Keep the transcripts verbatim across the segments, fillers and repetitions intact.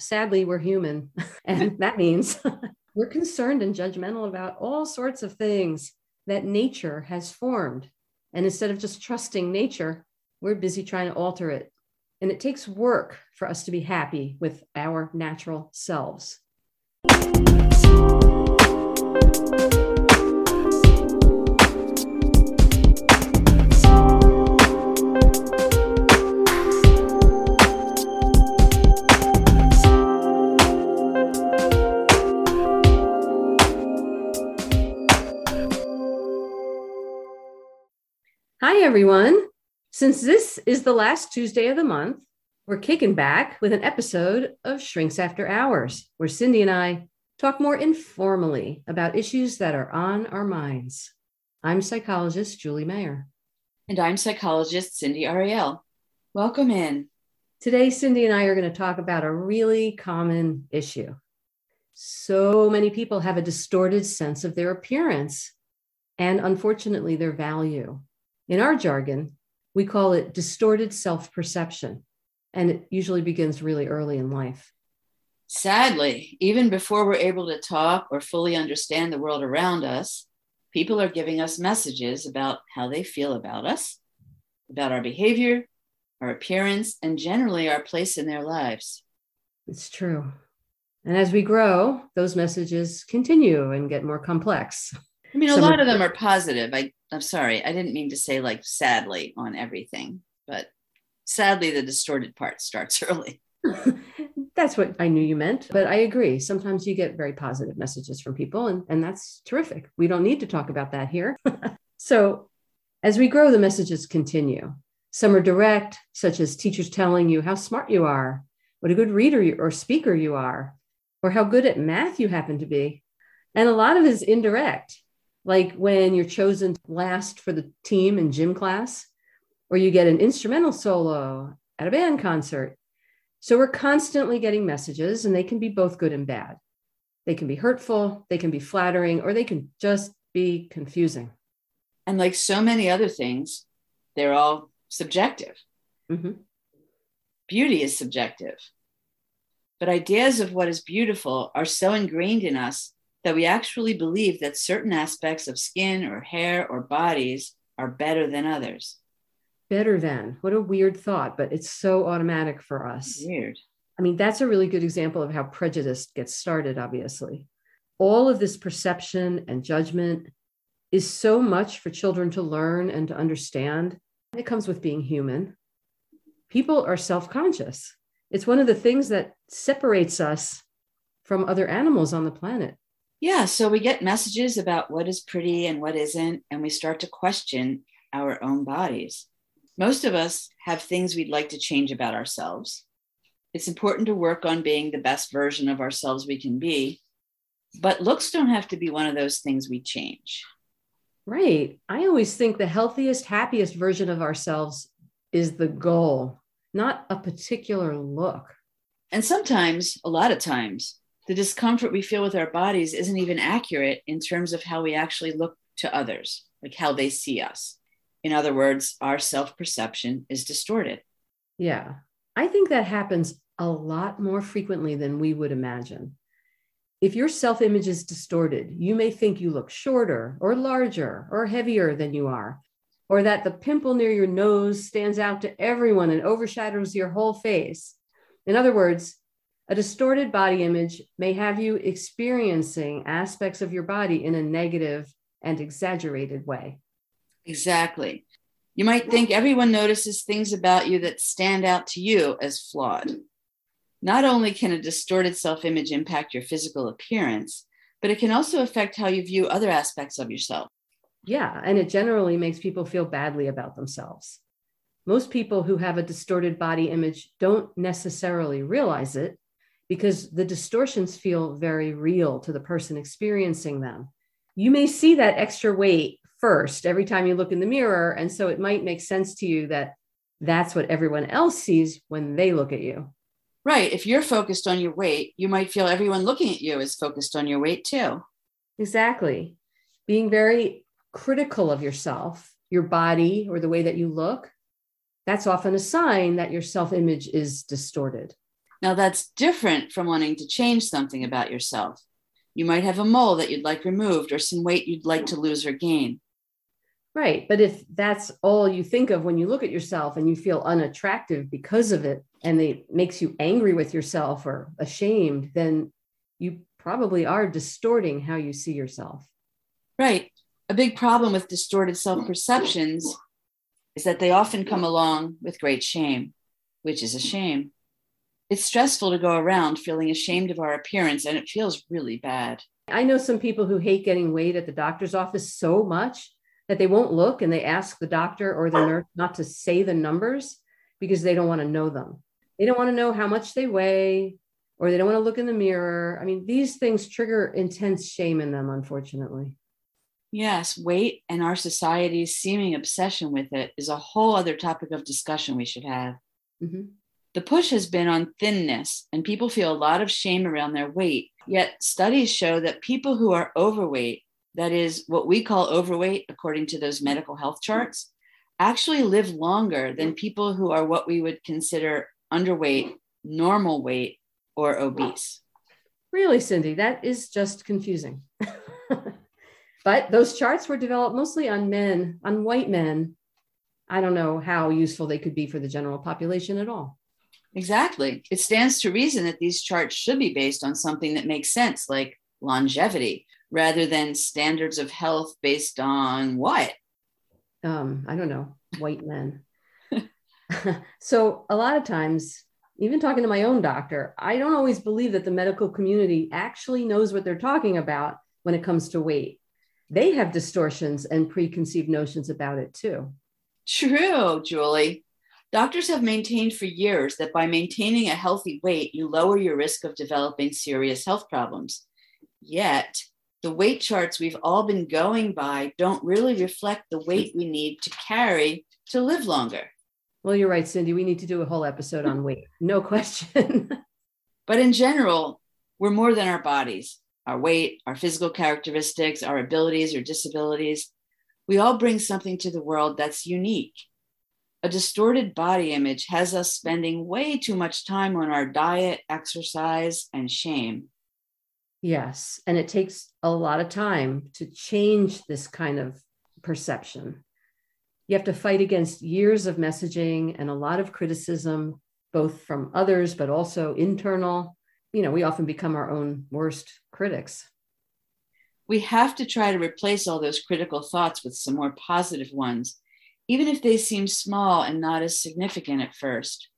Sadly, we're human. And that means we're concerned and judgmental about all sorts of things that nature has formed. And instead of just trusting nature, we're busy trying to alter it. And it takes work for us to be happy with our natural selves. Hi, everyone. Since this is the last Tuesday of the month, we're kicking back with an episode of Shrinks After Hours, where Cindy and I talk more informally about issues that are on our minds. I'm psychologist Julie Mayer. And I'm psychologist Cindy Ariel. Welcome in. Today, Cindy and I are going to talk about a really common issue. So many people have a distorted sense of their appearance and, unfortunately, their value. In our jargon, we call it distorted self-perception, and it usually begins really early in life. Sadly, even before we're able to talk or fully understand the world around us, people are giving us messages about how they feel about us, about our behavior, our appearance, and generally our place in their lives. It's true. And as we grow, those messages continue and get more complex. I mean, a Some lot of them are positive. I, I'm sorry. I didn't mean to say like sadly on everything, but sadly the distorted part starts early. That's what I knew you meant, but I agree. Sometimes you get very positive messages from people and, and that's terrific. We don't need to talk about that here. So as we grow, the messages continue. Some are direct, such as teachers telling you how smart you are, what a good reader you, or speaker you are, or how good at math you happen to be. And a lot of it is indirect. Like when you're chosen last for the team in gym class, or you get an instrumental solo at a band concert. So we're constantly getting messages, and they can be both good and bad. They can be hurtful, they can be flattering, or they can just be confusing. And like so many other things, they're all subjective. Mm-hmm. Beauty is subjective. But ideas of what is beautiful are so ingrained in us that we actually believe that certain aspects of skin or hair or bodies are better than others. Better than. What a weird thought, but it's so automatic for us. Weird. I mean, that's a really good example of how prejudice gets started, obviously. All of this perception and judgment is so much for children to learn and to understand. It comes with being human. People are self-conscious. It's one of the things that separates us from other animals on the planet. Yeah, so we get messages about what is pretty and what isn't, and we start to question our own bodies. Most of us have things we'd like to change about ourselves. It's important to work on being the best version of ourselves we can be, but looks don't have to be one of those things we change. Right. I always think the healthiest, happiest version of ourselves is the goal, not a particular look. And sometimes, a lot of times, the discomfort we feel with our bodies isn't even accurate in terms of how we actually look to others, like how they see us. In other words, our self-perception is distorted. Yeah, I think that happens a lot more frequently than we would imagine. If your self-image is distorted, you may think you look shorter or larger or heavier than you are, or that the pimple near your nose stands out to everyone and overshadows your whole face. In other words, a distorted body image may have you experiencing aspects of your body in a negative and exaggerated way. Exactly. You might think everyone notices things about you that stand out to you as flawed. Not only can a distorted self-image impact your physical appearance, but it can also affect how you view other aspects of yourself. Yeah, and it generally makes people feel badly about themselves. Most people who have a distorted body image don't necessarily realize it, because the distortions feel very real to the person experiencing them. You may see that extra weight first every time you look in the mirror, and so it might make sense to you that that's what everyone else sees when they look at you. Right. If you're focused on your weight, you might feel everyone looking at you is focused on your weight too. Exactly. Being very critical of yourself, your body, or the way that you look, that's often a sign that your self-image is distorted. Now that's different from wanting to change something about yourself. You might have a mole that you'd like removed or some weight you'd like to lose or gain. Right. But if that's all you think of when you look at yourself and you feel unattractive because of it, and it makes you angry with yourself or ashamed, then you probably are distorting how you see yourself. Right. A big problem with distorted self-perceptions is that they often come along with great shame, which is a shame. It's stressful to go around feeling ashamed of our appearance, and it feels really bad. I know some people who hate getting weighed at the doctor's office so much that they won't look, and they ask the doctor or the nurse not to say the numbers because they don't want to know them. They don't want to know how much they weigh, or they don't want to look in the mirror. I mean, these things trigger intense shame in them, unfortunately. Yes, weight and our society's seeming obsession with it is a whole other topic of discussion we should have. Mm-hmm. The push has been on thinness, and people feel a lot of shame around their weight. Yet studies show that people who are overweight, that is what we call overweight according to those medical health charts, actually live longer than people who are what we would consider underweight, normal weight, or obese. Really, Cindy, that is just confusing. But those charts were developed mostly on men, on white men. I don't know how useful they could be for the general population at all. Exactly. It stands to reason that these charts should be based on something that makes sense, like longevity, rather than standards of health based on what? Um, I don't know, white men. So a lot of times, even talking to my own doctor, I don't always believe that the medical community actually knows what they're talking about when it comes to weight. They have distortions and preconceived notions about it too. True, Julie. Doctors have maintained for years that by maintaining a healthy weight, you lower your risk of developing serious health problems. Yet, the weight charts we've all been going by don't really reflect the weight we need to carry to live longer. Well, you're right, Cindy. We need to do a whole episode on weight. No question. But in general, we're more than our bodies, our weight, our physical characteristics, our abilities or disabilities. We all bring something to the world that's unique. A distorted body image has us spending way too much time on our diet, exercise, and shame. Yes, and it takes a lot of time to change this kind of perception. You have to fight against years of messaging and a lot of criticism, both from others, but also internal. You know, we often become our own worst critics. We have to try to replace all those critical thoughts with some more positive ones, even if they seem small and not as significant at first.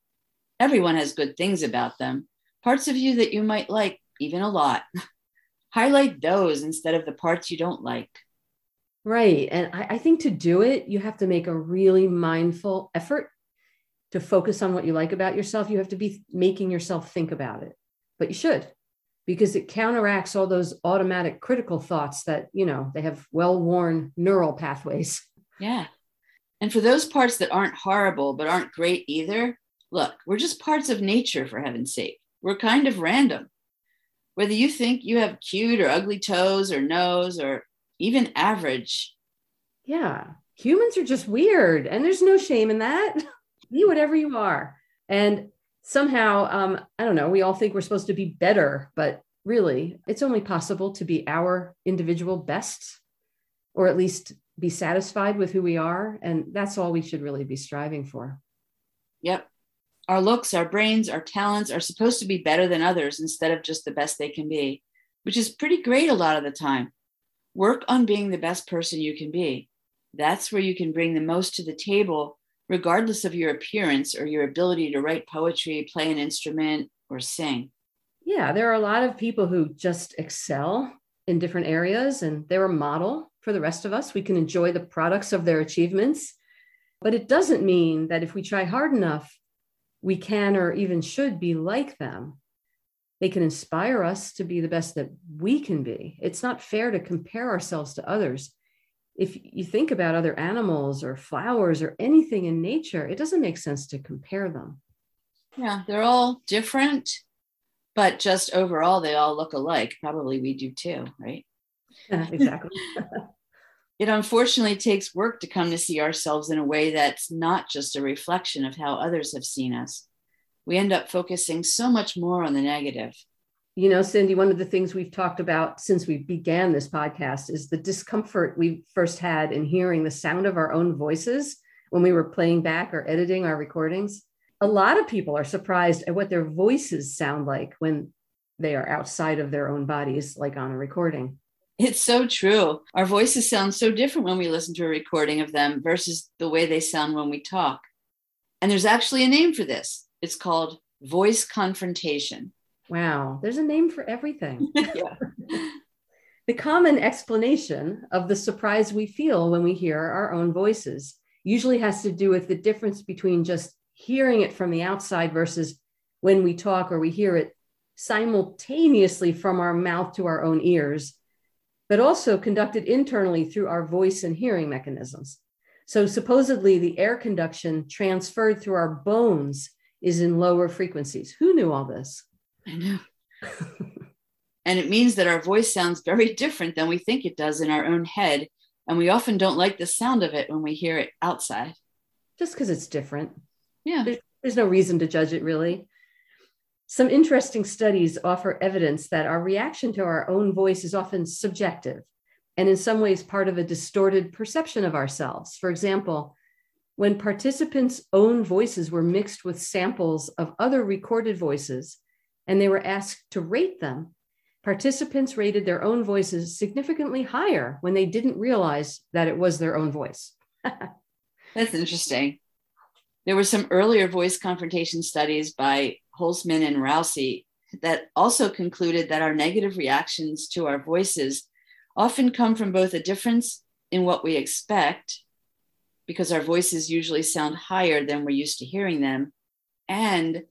Everyone has good things about them, parts of you that you might like, even a lot. Highlight those instead of the parts you don't like. Right. And I, I think to do it, you have to make a really mindful effort to focus on what you like about yourself. You have to be making yourself think about it, but you should, because it counteracts all those automatic critical thoughts that, you know, they have well-worn neural pathways. Yeah. And for those parts that aren't horrible, but aren't great either, look, we're just parts of nature, for heaven's sake. We're kind of random. Whether you think you have cute or ugly toes or nose or even average. Yeah. Humans are just weird, and there's no shame in that. Be whatever you are. And somehow, um, I don't know, we all think we're supposed to be better, but really it's only possible to be our individual best, or at least be satisfied with who we are. And that's all we should really be striving for. Yep. Our looks, our brains, our talents are supposed to be better than others instead of just the best they can be, which is pretty great a lot of the time. Work on being the best person you can be. That's where you can bring the most to the table, regardless of your appearance or your ability to write poetry, play an instrument, or sing. Yeah, there are a lot of people who just excel in different areas, and they're a model for the rest of us. We can enjoy the products of their achievements, but it doesn't mean that if we try hard enough, we can or even should be like them. They can inspire us to be the best that we can be. It's not fair to compare ourselves to others. If you think about other animals or flowers or anything in nature, it doesn't make sense to compare them. Yeah, they're all different, but just overall, they all look alike. Probably we do too, right? Yeah, exactly. It unfortunately takes work to come to see ourselves in a way that's not just a reflection of how others have seen us. we end up focusing so much more on the negative. You know, Cindy, one of the things we've talked about since we began this podcast is the discomfort we first had in hearing the sound of our own voices when we were playing back or editing our recordings. A lot of people are surprised at what their voices sound like when they are outside of their own bodies, like on a recording. It's so true. Our voices sound so different when we listen to a recording of them versus the way they sound when we talk. And there's actually a name for this. It's called voice confrontation. Wow, there's a name for everything. Yeah. The common explanation of the surprise we feel when we hear our own voices usually has to do with the difference between just hearing it from the outside versus when we talk or we hear it simultaneously from our mouth to our own ears, but also conducted internally through our voice and hearing mechanisms. So supposedly the air conduction transferred through our bones is in lower frequencies. Who knew all this? I know. And it means that our voice sounds very different than we think it does in our own head. And we often don't like the sound of it when we hear it outside. Just because it's different. Yeah. There's, there's no reason to judge it, really. Some interesting studies offer evidence that our reaction to our own voice is often subjective and in some ways part of a distorted perception of ourselves. For example, when participants' own voices were mixed with samples of other recorded voices and they were asked to rate them, participants rated their own voices significantly higher when they didn't realize that it was their own voice. That's interesting. There were some earlier voice confrontation studies by Holzman and Rousey that also concluded that our negative reactions to our voices often come from both a difference in what we expect, because our voices usually sound higher than we're used to hearing them, and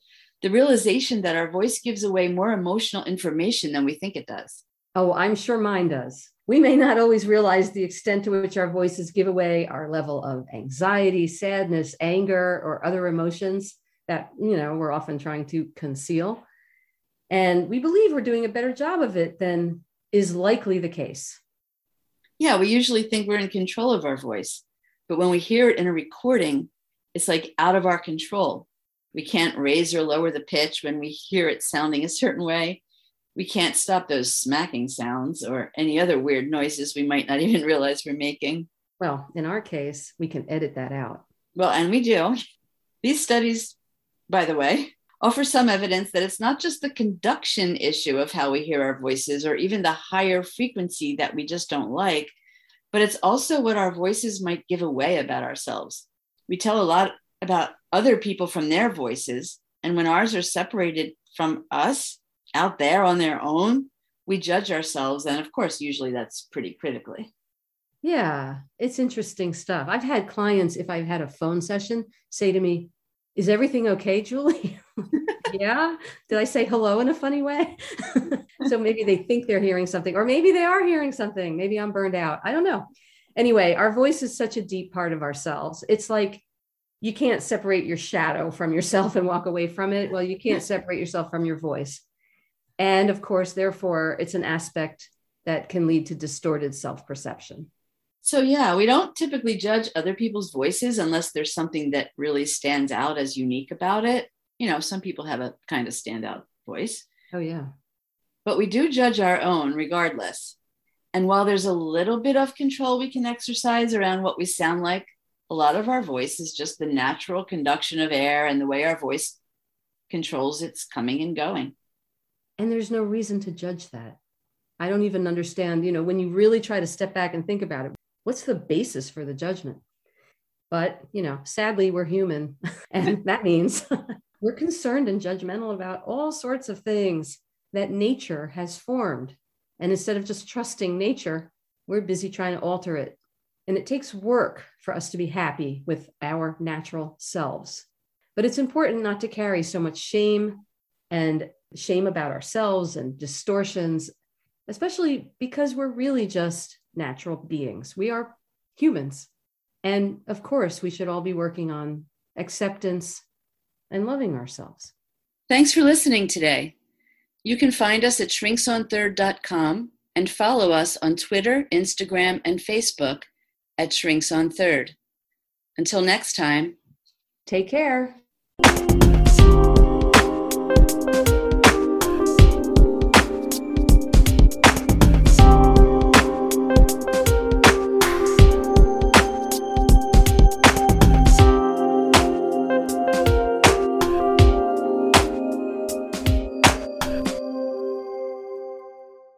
the realization that our voice gives away more emotional information than we think it does. Oh, I'm sure mine does. We may not always realize the extent to which our voices give away our level of anxiety, sadness, anger, or other emotions that, you know, we're often trying to conceal. And we believe we're doing a better job of it than is likely the case. Yeah, we usually think we're in control of our voice. But when we hear it in a recording, it's like out of our control. We can't raise or lower the pitch when we hear it sounding a certain way. We can't stop those smacking sounds or any other weird noises we might not even realize we're making. Well, in our case, we can edit that out. Well, and we do. These studies, by the way, offer some evidence that it's not just the conduction issue of how we hear our voices or even the higher frequency that we just don't like, but it's also what our voices might give away about ourselves. We tell a lot about other people from their voices, and when ours are separated from us out there on their own, we judge ourselves. And of course, usually that's pretty critically. Yeah, it's interesting stuff. I've had clients, if I've had a phone session, say to me, "Is everything okay, Julie?" Yeah. Did I say hello in a funny way? So maybe they think they're hearing something, or maybe they are hearing something. Maybe I'm burned out. I don't know. Anyway, our voice is such a deep part of ourselves. It's like you can't separate your shadow from yourself and walk away from it. Well, you can't separate yourself from your voice. And of course, therefore, it's an aspect that can lead to distorted self-perception. So yeah, we don't typically judge other people's voices unless there's something that really stands out as unique about it. You know, some people have a kind of standout voice. Oh, yeah. But we do judge our own regardless. And while there's a little bit of control we can exercise around what we sound like, a lot of our voice is just the natural conduction of air and the way our voice controls its coming and going. And there's no reason to judge that. I don't even understand, you know, when you really try to step back and think about it, what's the basis for the judgment? But, you know, sadly, we're human. And that means we're concerned and judgmental about all sorts of things that nature has formed. And instead of just trusting nature, we're busy trying to alter it. And it takes work for us to be happy with our natural selves. But it's important not to carry so much shame and shame about ourselves and distortions, especially because we're really just natural beings. We are humans. And of course, we should all be working on acceptance and loving ourselves. Thanks for listening today. You can find us at shrinks on third dot com and follow us on Twitter, Instagram, and Facebook at Shrinks on Third. Until next time, take care.